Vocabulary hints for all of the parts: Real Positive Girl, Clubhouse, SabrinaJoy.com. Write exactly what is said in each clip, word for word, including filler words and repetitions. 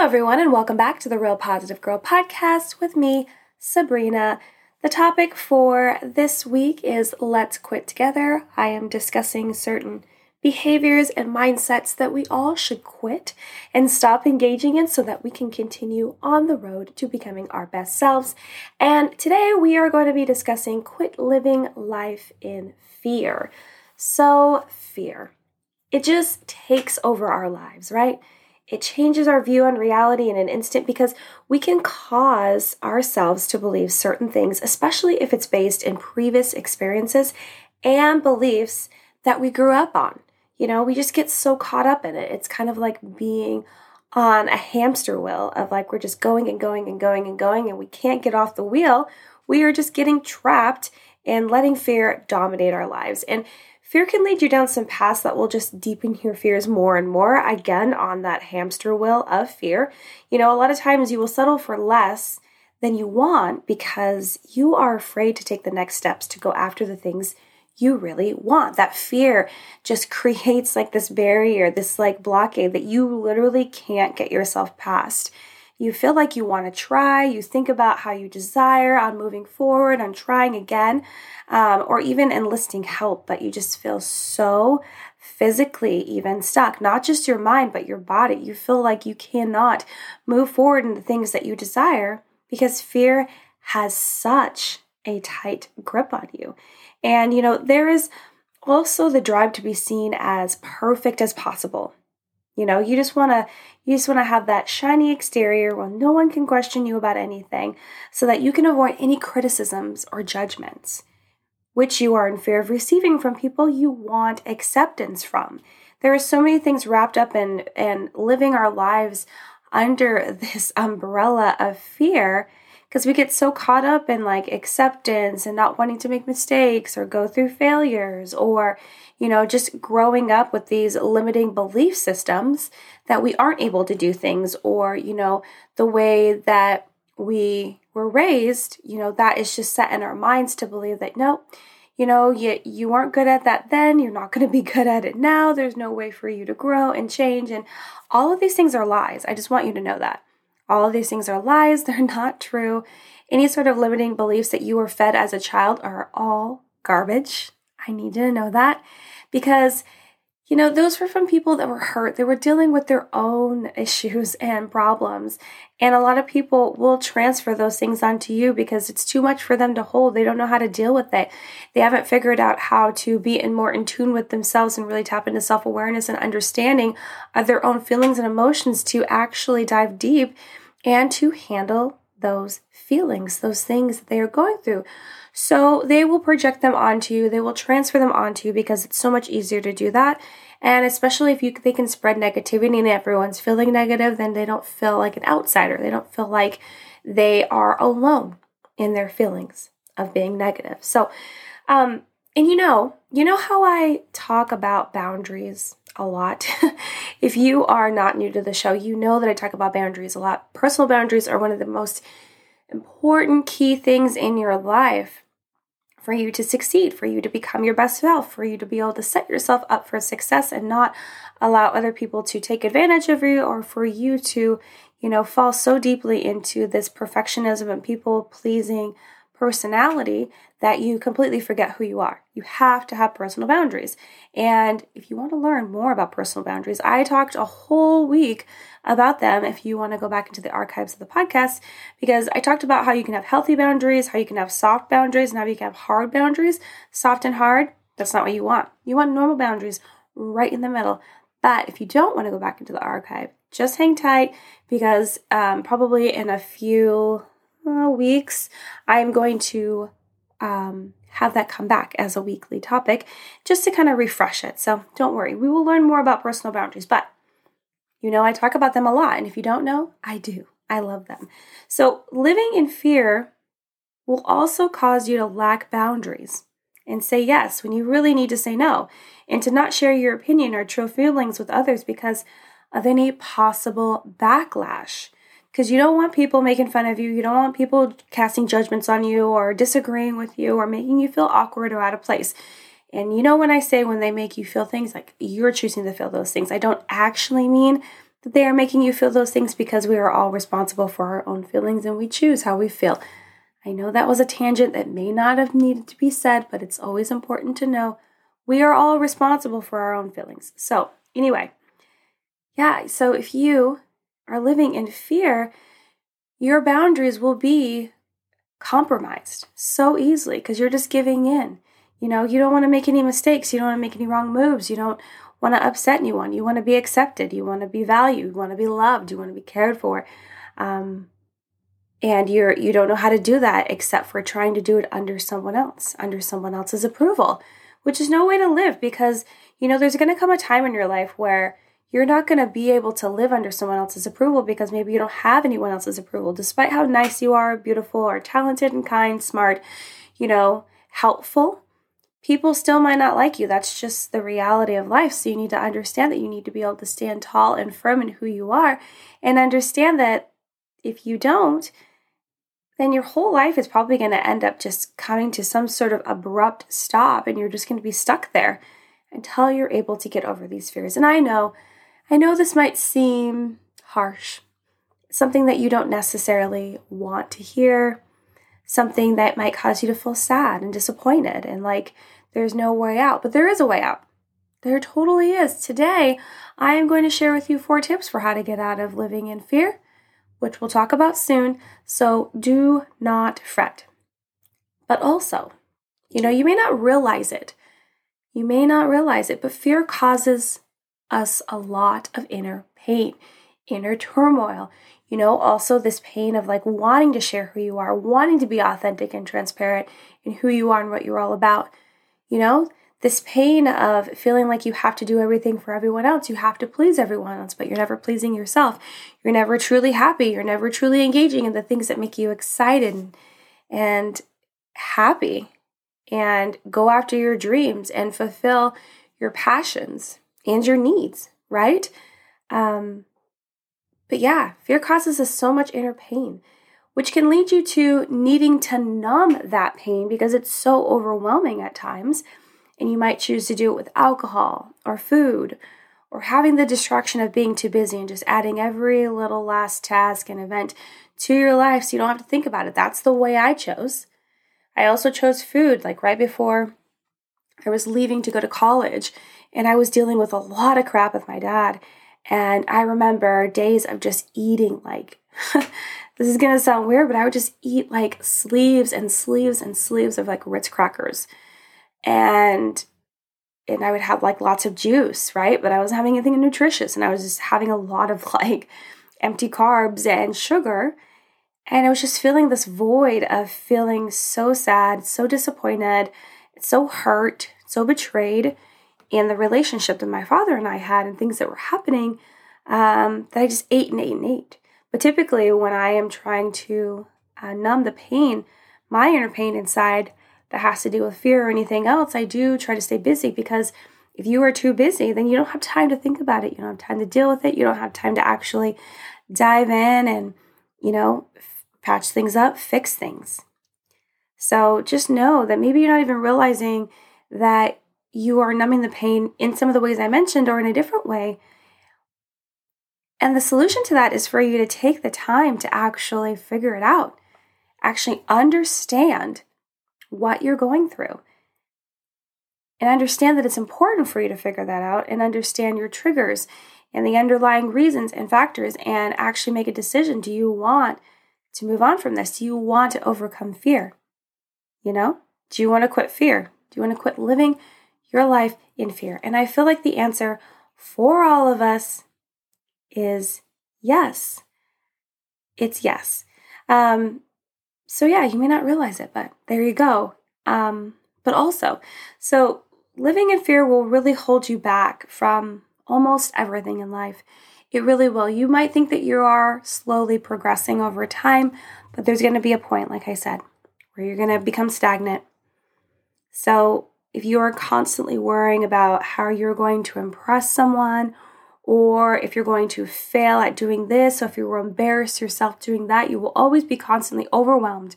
Hello, everyone, and welcome back to the Real Positive Girl podcast with me, Sabrina. The topic for this week is Let's Quit Together. I am discussing certain behaviors and mindsets that we all should quit and stop engaging in so that we can continue on the road to becoming our best selves. And today we are going to be discussing quit living life in fear. So fear, it just takes over our lives, right? It changes our view on reality in an instant because we can cause ourselves to believe certain things, especially if it's based in previous experiences and beliefs that we grew up on. You know, we just get so caught up in it. It's kind of like being on a hamster wheel of like we're just going and going and going and going and we can't get off the wheel. We are just getting trapped and letting fear dominate our lives. And fear can lead you down some paths that will just deepen your fears more and more, again, on that hamster wheel of fear. You know, a lot of times you will settle for less than you want because you are afraid to take the next steps to go after the things you really want. That fear just creates like this barrier, this like blockade that you literally can't get yourself past. You feel like you want to try, you think about how you desire on moving forward, on trying again, um, or even enlisting help, but you just feel so physically even stuck, not just your mind, but your body. You feel like you cannot move forward in the things that you desire because fear has such a tight grip on you. And, you know, there is also the drive to be seen as perfect as possible. You know, you just want to you just want to have that shiny exterior where no one can question you about anything so that you can avoid any criticisms or judgments, which you are in fear of receiving from people you want acceptance from. There are so many things wrapped up in and living our lives under this umbrella of fear because we get so caught up in like acceptance and not wanting to make mistakes or go through failures or, you know, just growing up with these limiting belief systems that we aren't able to do things or, you know, the way that we were raised, you know, that is just set in our minds to believe that, no, you know, you, you weren't good at that then, you're not going to be good at it now, there's no way for you to grow and change. And all of these things are lies. I just want you to know that. All of these things are lies. They're not true. Any sort of limiting beliefs that you were fed as a child are all garbage. I need you to know that because, you know, those were from people that were hurt. They were dealing with their own issues and problems. And a lot of people will transfer those things onto you because it's too much for them to hold. They don't know how to deal with it. They haven't figured out how to be in more in tune with themselves and really tap into self-awareness and understanding of their own feelings and emotions to actually dive deep and to handle those feelings, those things that they are going through. So they will project them onto you. They will transfer them onto you because it's so much easier to do that. And especially if you they can spread negativity and everyone's feeling negative, then they don't feel like an outsider. They don't feel like they are alone in their feelings of being negative. So, um, and you know, you know how I talk about boundaries a lot. If you are not new to the show, you know that I talk about boundaries a lot. Personal boundaries are one of the most important key things in your life for you to succeed, for you to become your best self, for you to be able to set yourself up for success and not allow other people to take advantage of you or for you to, you know, fall so deeply into this perfectionism and people-pleasing personality that you completely forget who you are. You have to have personal boundaries. And if you want to learn more about personal boundaries, I talked a whole week about them if you want to go back into the archives of the podcast, because I talked about how you can have healthy boundaries, how you can have soft boundaries, and how you can have hard boundaries. Soft and hard, that's not what you want. You want normal boundaries right in the middle. But if you don't want to go back into the archive, just hang tight because um, probably in a few Uh, weeks, I'm going to um, have that come back as a weekly topic just to kind of refresh it. So don't worry, we will learn more about personal boundaries, but you know, I talk about them a lot. And if you don't know, I do. I love them. So living in fear will also cause you to lack boundaries and say yes when you really need to say no and to not share your opinion or true feelings with others because of any possible backlash. Because you don't want people making fun of you. You don't want people casting judgments on you or disagreeing with you or making you feel awkward or out of place. And you know when I say when they make you feel things, like you're choosing to feel those things, I don't actually mean that they are making you feel those things, because we are all responsible for our own feelings and we choose how we feel. I know that was a tangent that may not have needed to be said, but it's always important to know we are all responsible for our own feelings. So anyway, yeah, so if you are living in fear, your boundaries will be compromised so easily because you're just giving in. You know, you don't want to make any mistakes. You don't want to make any wrong moves. You don't want to upset anyone. You want to be accepted. You want to be valued. You want to be loved. You want to be cared for. Um, and you're, you don't know how to do that except for trying to do it under someone else, under someone else's approval, which is no way to live because, you know, there's going to come a time in your life where you're not going to be able to live under someone else's approval because maybe you don't have anyone else's approval, despite how nice you are, beautiful, or talented and kind, smart, you know, helpful. People still might not like you. That's just the reality of life. So you need to understand that you need to be able to stand tall and firm in who you are, and understand that if you don't, then your whole life is probably going to end up just coming to some sort of abrupt stop, and you're just going to be stuck there until you're able to get over these fears. And I know, I know this might seem harsh, something that you don't necessarily want to hear, something that might cause you to feel sad and disappointed and like there's no way out. But there is a way out. There totally is. Today, I am going to share with you four tips for how to get out of living in fear, which we'll talk about soon. So do not fret. But also, you know, you may not realize it. You may not realize it, but fear causes us a lot of inner pain, inner turmoil. You know, also this pain of like wanting to share who you are, wanting to be authentic and transparent in who you are and what you're all about. You know, this pain of feeling like you have to do everything for everyone else. You have to please everyone else, but you're never pleasing yourself. You're never truly happy. You're never truly engaging in the things that make you excited and, and happy, and go after your dreams and fulfill your passions and your needs, right? Um, But yeah, fear causes us so much inner pain, which can lead you to needing to numb that pain because it's so overwhelming at times. And you might choose to do it with alcohol or food, or having the distraction of being too busy and just adding every little last task and event to your life so you don't have to think about it. That's the way I chose. I also chose food, like right before I was leaving to go to college, and I was dealing with a lot of crap with my dad. And I remember days of just eating like, this is going to sound weird, but I would just eat like sleeves and sleeves and sleeves of like Ritz crackers. And and I would have like lots of juice, right? But I wasn't having anything nutritious, and I was just having a lot of like empty carbs and sugar. And I was just feeling this void of feeling so sad, so disappointed, so hurt, so betrayed. And the relationship that my father and I had and things that were happening um, that I just ate and ate and ate. But typically when I am trying to uh, numb the pain, my inner pain inside that has to do with fear or anything else, I do try to stay busy, because if you are too busy, then you don't have time to think about it. You don't have time to deal with it. You don't have time to actually dive in and, you know, f- patch things up, fix things. So just know that maybe you're not even realizing that you are numbing the pain in some of the ways I mentioned or in a different way. And the solution to that is for you to take the time to actually figure it out, actually understand what you're going through, and understand that it's important for you to figure that out and understand your triggers and the underlying reasons and factors, and actually make a decision. Do you want to move on from this? Do you want to overcome fear? You know, do you want to quit fear? Do you want to quit living your life in fear? And I feel like the answer for all of us is yes. It's yes. Um, so yeah, you may not realize it, but there you go. Um, but also, so living in fear will really hold you back from almost everything in life. It really will. You might think that you are slowly progressing over time, but there's going to be a point, like I said, where you're going to become stagnant. So if you are constantly worrying about how you're going to impress someone, or if you're going to fail at doing this, or if you will embarrass yourself doing that, you will always be constantly overwhelmed,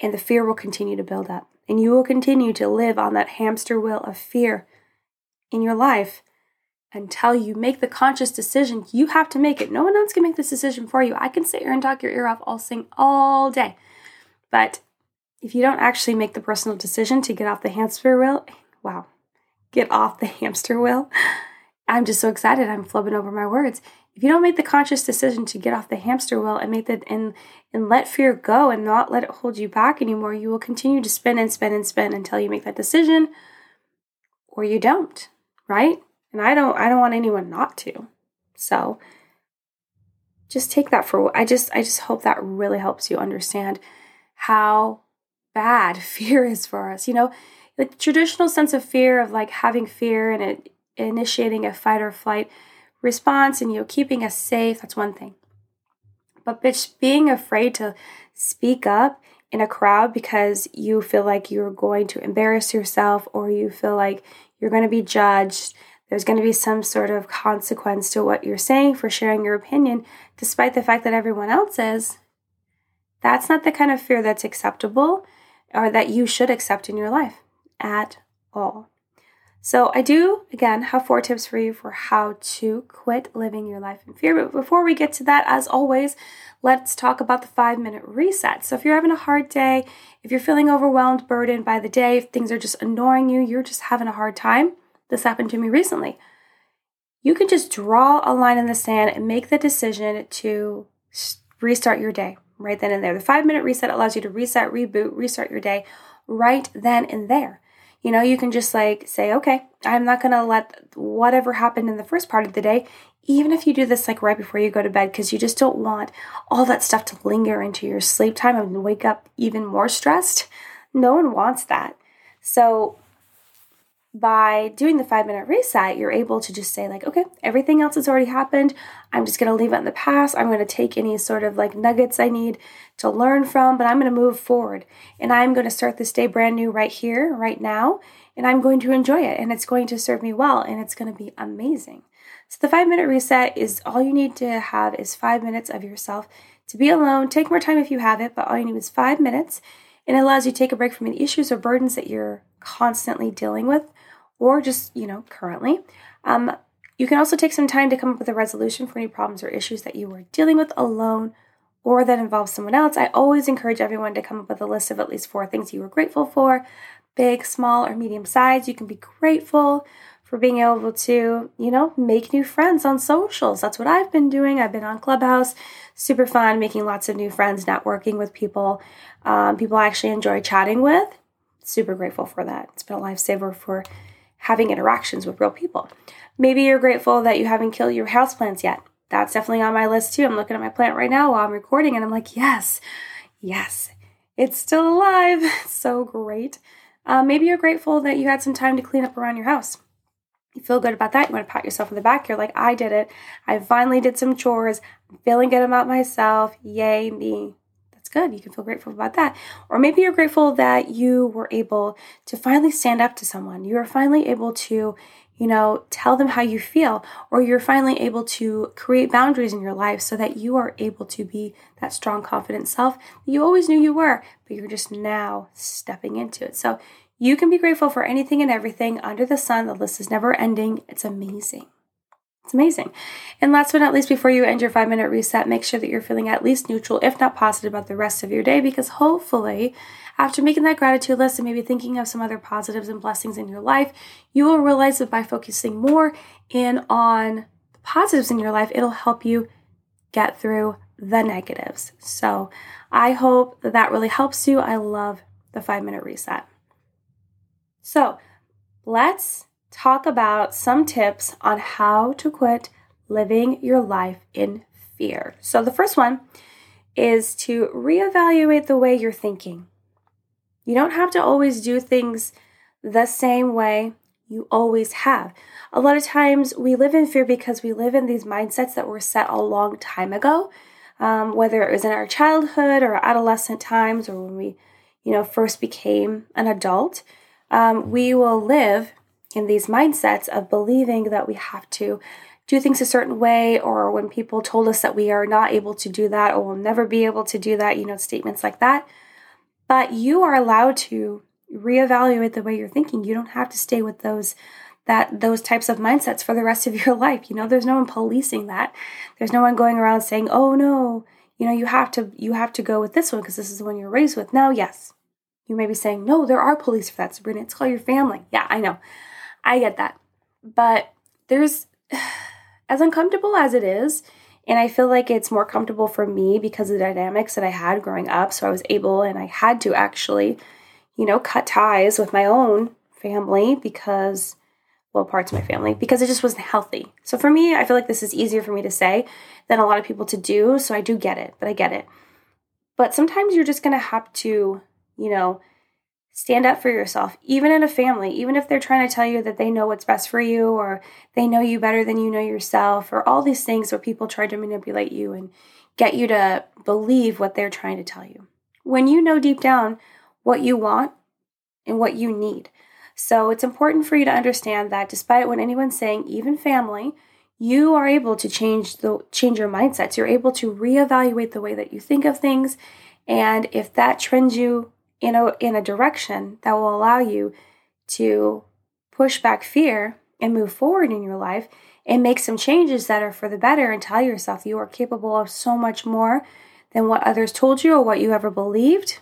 and the fear will continue to build up. And you will continue to live on that hamster wheel of fear in your life until you make the conscious decision, you have to make it. No one else can make this decision for you. I can sit here and talk your ear off. I'll sing all day. But if you don't actually make the personal decision to get off the hamster wheel, wow, get off the hamster wheel. I'm just so excited. I'm flubbing over my words. If you don't make the conscious decision to get off the hamster wheel and make that and and let fear go and not let it hold you back anymore, you will continue to spin and spin and spin until you make that decision, or you don't, right? And I don't I don't want anyone not to. So just take that for I just I just hope that really helps you understand how bad fear is for us. You know, the traditional sense of fear of like having fear and it initiating a fight or flight response and, you know, keeping us safe, that's one thing. But bitch, being afraid to speak up in a crowd because you feel like you're going to embarrass yourself or you feel like you're going to be judged, there's going to be some sort of consequence to what you're saying for sharing your opinion, despite the fact that everyone else is, that's not the kind of fear that's acceptable or that you should accept in your life at all. So I do, again, have four tips for you for how to quit living your life in fear. But before we get to that, as always, let's talk about the five-minute reset. So if you're having a hard day, if you're feeling overwhelmed, burdened by the day, if things are just annoying you, you're just having a hard time, this happened to me recently, you can just draw a line in the sand and make the decision to restart your day right then and there. The five-minute reset allows you to reset, reboot, restart your day right then and there. You know, you can just like say, okay, I'm not going to let whatever happened in the first part of the day, even if you do this like right before you go to bed, because you just don't want all that stuff to linger into your sleep time and wake up even more stressed. No one wants that. So by doing the five-minute reset, you're able to just say like, okay, everything else has already happened. I'm just going to leave it in the past. I'm going to take any sort of like nuggets I need to learn from, but I'm going to move forward. And I'm going to start this day brand new right here, right now. And I'm going to enjoy it. And it's going to serve me well. And it's going to be amazing. So the five-minute reset is all you need to have is five minutes of yourself to be alone. Take more time if you have it, but all you need is five minutes. And it allows you to take a break from any issues or burdens that you're constantly dealing with, or just, you know, currently. Um, you can also take some time to come up with a resolution for any problems or issues that you were dealing with alone or that involves someone else. I always encourage everyone to come up with a list of at least four things you were grateful for, big, small, or medium size. You can be grateful for being able to, you know, make new friends on socials. That's what I've been doing. I've been on Clubhouse, super fun, making lots of new friends, networking with people, um, people I actually enjoy chatting with. Super grateful for that. It's been a lifesaver for having interactions with real people. Maybe you're grateful that you haven't killed your houseplants yet. That's definitely on my list too. I'm looking at my plant right now while I'm recording and I'm like, yes, yes, it's still alive. It's so great. Uh, maybe you're grateful that you had some time to clean up around your house. You feel good about that. You want to pat yourself on the back. You're like, I did it. I finally did some chores. I'm feeling good about myself. Yay me. Good. You can feel grateful about that. Or maybe you're grateful that you were able to finally stand up to someone. You were finally able to, you know, tell them how you feel, or you're finally able to create boundaries in your life so that you are able to be that strong, confident self that you always knew you were, but you're just now stepping into it. So you can be grateful for anything and everything under the sun. The list is never ending. It's amazing. It's amazing. And last but not least, before you end your five-minute reset, make sure that you're feeling at least neutral, if not positive, about the rest of your day, because hopefully after making that gratitude list and maybe thinking of some other positives and blessings in your life, you will realize that by focusing more in on the positives in your life, it'll help you get through the negatives. So I hope that that really helps you. I love the five-minute reset. So let's talk about some tips on how to quit living your life in fear. So the first one is to reevaluate the way you're thinking. You don't have to always do things the same way you always have. A lot of times we live in fear because we live in these mindsets that were set a long time ago, um, whether it was in our childhood or adolescent times or when we, you know, first became an adult. Um, we will live in these mindsets of believing that we have to do things a certain way, or when people told us that we are not able to do that or we'll never be able to do that, you know, statements like that. But you are allowed to reevaluate the way you're thinking. You don't have to stay with those that those types of mindsets for the rest of your life. You know, there's no one policing that. There's no one going around saying, oh no, you know, you have to, you have to go with this one because this is the one you're raised with. Now, yes, you may be saying, no, there are police for that, Sabrina. It's called your family. Yeah, I know. I get that. But there's, as uncomfortable as it is, and I feel like it's more comfortable for me because of the dynamics that I had growing up. So I was able, and I had to actually, you know, cut ties with my own family because, well, parts of my family, because it just wasn't healthy. So for me, I feel like this is easier for me to say than a lot of people to do. So I do get it, but I get it. But sometimes you're just going to have to, you know, stand up for yourself, even in a family, even if they're trying to tell you that they know what's best for you, or they know you better than you know yourself, or all these things where people try to manipulate you and get you to believe what they're trying to tell you. When you know deep down what you want and what you need. So it's important for you to understand that despite what anyone's saying, even family, you are able to change the change your mindsets. You're able to reevaluate the way that you think of things. And if that trends you in a in a direction that will allow you to push back fear and move forward in your life and make some changes that are for the better, and tell yourself you are capable of so much more than what others told you or what you ever believed,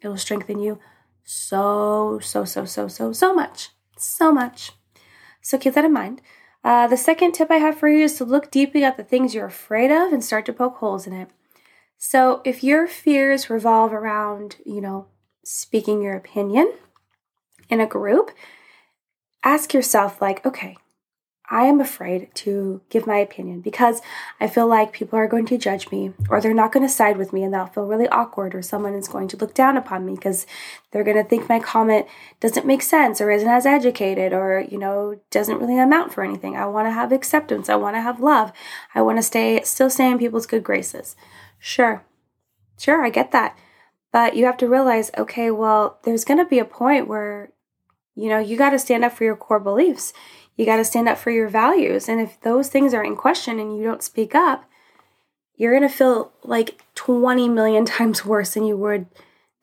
it will strengthen you so, so, so, so, so, so much, so much. So keep that in mind. Uh, the second tip I have for you is to look deeply at the things you're afraid of and start to poke holes in it. So if your fears revolve around, you know, speaking your opinion in a group, ask yourself, like, okay, I am afraid to give my opinion because I feel like people are going to judge me, or they're not going to side with me, and that'll feel really awkward, or someone is going to look down upon me because they're going to think my comment doesn't make sense, or isn't as educated, or, you know, doesn't really amount for anything. I want to have acceptance. I want to have love. I want to stay, still stay in people's good graces. Sure. Sure. I get that. But you have to realize, okay, well, there's going to be a point where, you know, you got to stand up for your core beliefs. You got to stand up for your values. And if those things are in question and you don't speak up, you're going to feel like twenty million times worse than you would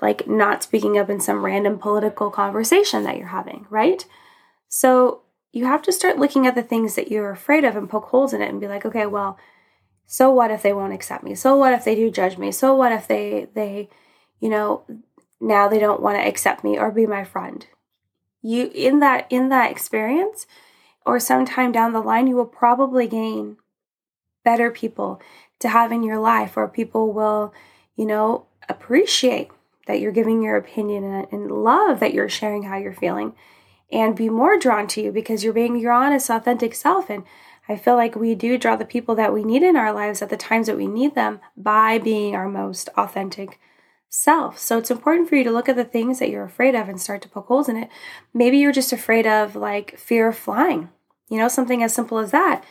like not speaking up in some random political conversation that you're having, right? So you have to start looking at the things that you're afraid of and poke holes in it and be like, okay, well, so what if they won't accept me? So what if they do judge me? So what if they, they, you know, now they don't want to accept me or be my friend. You in that in that experience, or sometime down the line, you will probably gain better people to have in your life, or people will, you know, appreciate that you're giving your opinion and, and love that you're sharing how you're feeling, and be more drawn to you because you're being your honest, authentic self. And I feel like we do draw the people that we need in our lives at the times that we need them by being our most authentic self. So it's important for you to look at the things that you're afraid of and start to poke holes in it. Maybe you're just afraid of like fear of flying, you know, something as simple as that.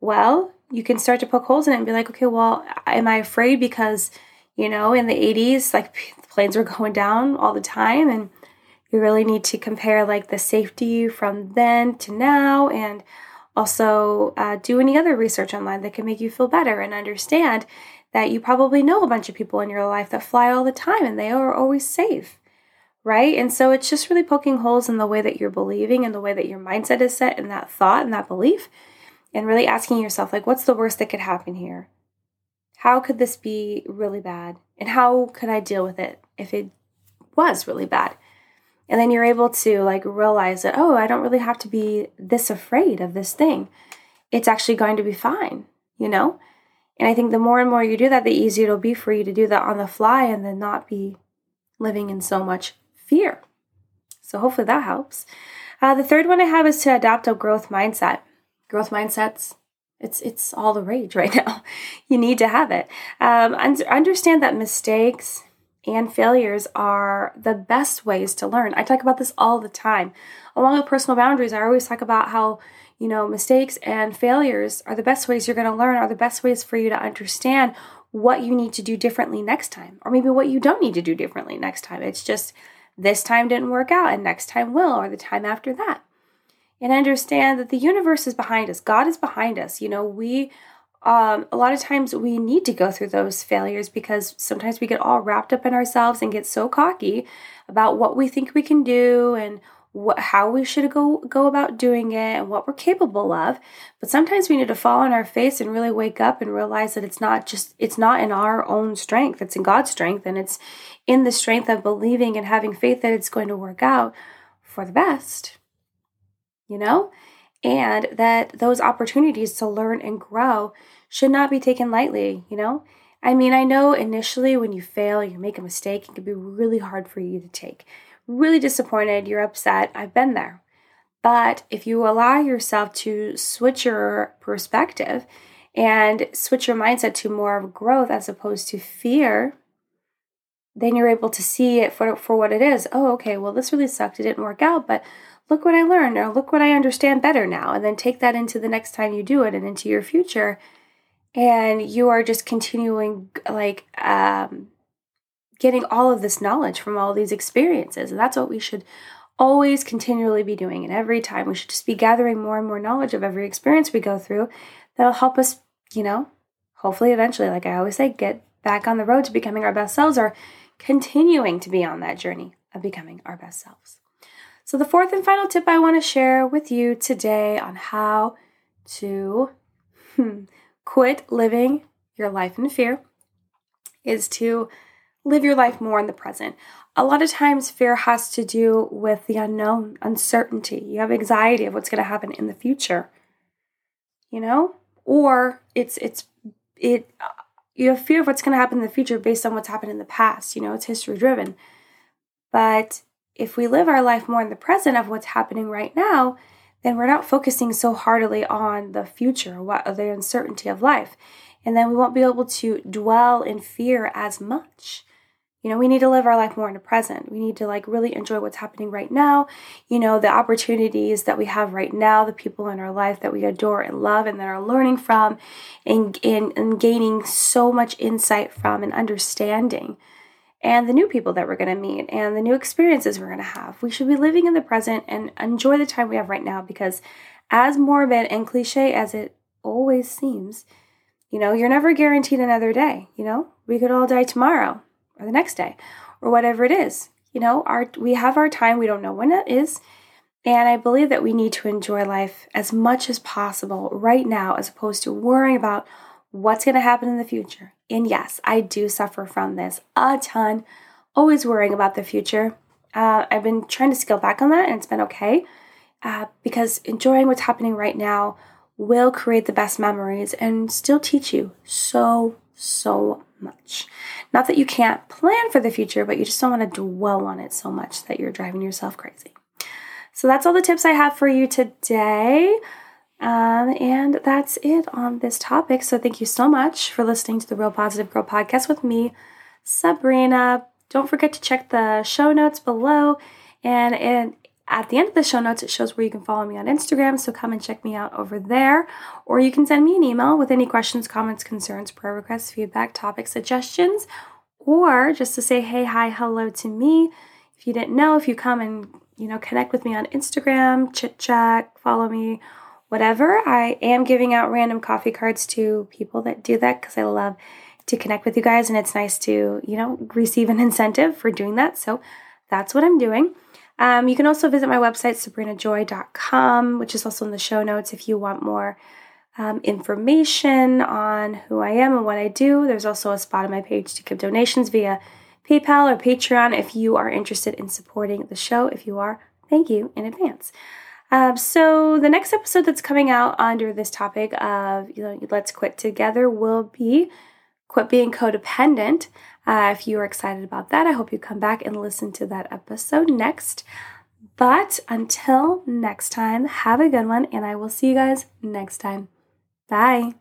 Well, you can start to poke holes in it and be like, okay, well, am I afraid because, you know, in the eighties, like the planes were going down all the time, and you really need to compare like the safety from then to now, and also uh, do any other research online that can make you feel better and understand that you probably know a bunch of people in your life that fly all the time and they are always safe, right? And so it's just really poking holes in the way that you're believing and the way that your mindset is set, and that thought and that belief, and really asking yourself, like, what's the worst that could happen here? How could this be really bad? And how could I deal with it if it was really bad? And then you're able to like realize that, oh, I don't really have to be this afraid of this thing. It's actually going to be fine, you know? And I think the more and more you do that, the easier it'll be for you to do that on the fly and then not be living in so much fear. So hopefully that helps. Uh, the third one I have is to adopt a growth mindset. Growth mindsets, it's it's all the rage right now. You need to have it. Um, un- understand that mistakes and failures are the best ways to learn. I talk about this all the time. Along with personal boundaries, I always talk about how, you know, mistakes and failures are the best ways you're going to learn, are the best ways for you to understand what you need to do differently next time, or maybe what you don't need to do differently next time. It's just this time didn't work out and next time will, or the time after that. And understand that the universe is behind us. God is behind us. You know, we, um, a lot of times we need to go through those failures because sometimes we get all wrapped up in ourselves and get so cocky about what we think we can do and what, how we should go, go about doing it and what we're capable of. But sometimes we need to fall on our face and really wake up and realize that it's not just, it's not in our own strength. It's in God's strength, and it's in the strength of believing and having faith that it's going to work out for the best, you know? And that those opportunities to learn and grow should not be taken lightly, you know? I mean, I know initially when you fail, you make a mistake, it can be really hard for you to take. Really disappointed, you're upset, I've been there. But if you allow yourself to switch your perspective and switch your mindset to more of growth as opposed to fear, then you're able to see it for, for what it is. Oh, okay, well, this really sucked, it didn't work out, but look what I learned, or look what I understand better now, and then take that into the next time you do it and into your future. And you are just continuing, like, um, getting all of this knowledge from all these experiences. And that's what we should always continually be doing. And every time we should just be gathering more and more knowledge of every experience we go through that'll help us, you know, hopefully eventually, like I always say, get back on the road to becoming our best selves, or continuing to be on that journey of becoming our best selves. So the fourth and final tip I want to share with you today on how to hmm, quit living your life in fear is to live your life more in the present. A lot of times fear has to do with the unknown, uncertainty. You have anxiety of what's going to happen in the future, you know, or it's, it's, it, you have fear of what's going to happen in the future based on what's happened in the past. You know, it's history driven. But if we live our life more in the present of what's happening right now, then we're not focusing so heartily on the future, what the uncertainty of life. And then we won't be able to dwell in fear as much. You know, we need to live our life more in the present. We need to, like, really enjoy what's happening right now. You know, the opportunities that we have right now, the people in our life that we adore and love and that are learning from and, and, and gaining so much insight from and understanding, and the new people that we're going to meet and the new experiences we're going to have. We should be living in the present and enjoy the time we have right now, because as morbid and cliche as it always seems, you know, you're never guaranteed another day. You know, we could all die tomorrow or the next day or whatever it is. You know, our we have our time. We don't know when it is. And I believe that we need to enjoy life as much as possible right now, as opposed to worrying about what's going to happen in the future. And yes, I do suffer from this a ton, always worrying about the future. Uh, I've been trying to scale back on that, and it's been okay uh, because enjoying what's happening right now will create the best memories and still teach you so, so much. Not that you can't plan for the future, but you just don't want to dwell on it so much that you're driving yourself crazy. So that's all the tips I have for you today. Um, and that's it on this topic. So thank you so much for listening to the Real Positive Girl podcast with me, Sabrina. Don't forget to check the show notes below. And, and at the end of the show notes, it shows where you can follow me on Instagram. So come and check me out over there. Or you can send me an email with any questions, comments, concerns, prayer requests, feedback, topic suggestions, or just to say, hey, hi, hello to me. If you didn't know, if you come and, you know, connect with me on Instagram, chit chat, follow me, whatever. I am giving out random coffee cards to people that do that, because I love to connect with you guys, and it's nice to, you know, receive an incentive for doing that. So that's what I'm doing. Um, you can also visit my website, Sabrina Joy dot com, which is also in the show notes if you want more um, information on who I am and what I do. There's also a spot on my page to give donations via PayPal or Patreon if you are interested in supporting the show. If you are, thank you in advance. Um, so the next episode that's coming out under this topic of, you know, let's quit together will be quit being codependent. Uh, if you are excited about that, I hope you come back and listen to that episode next. But until next time, have a good one, and I will see you guys next time. Bye.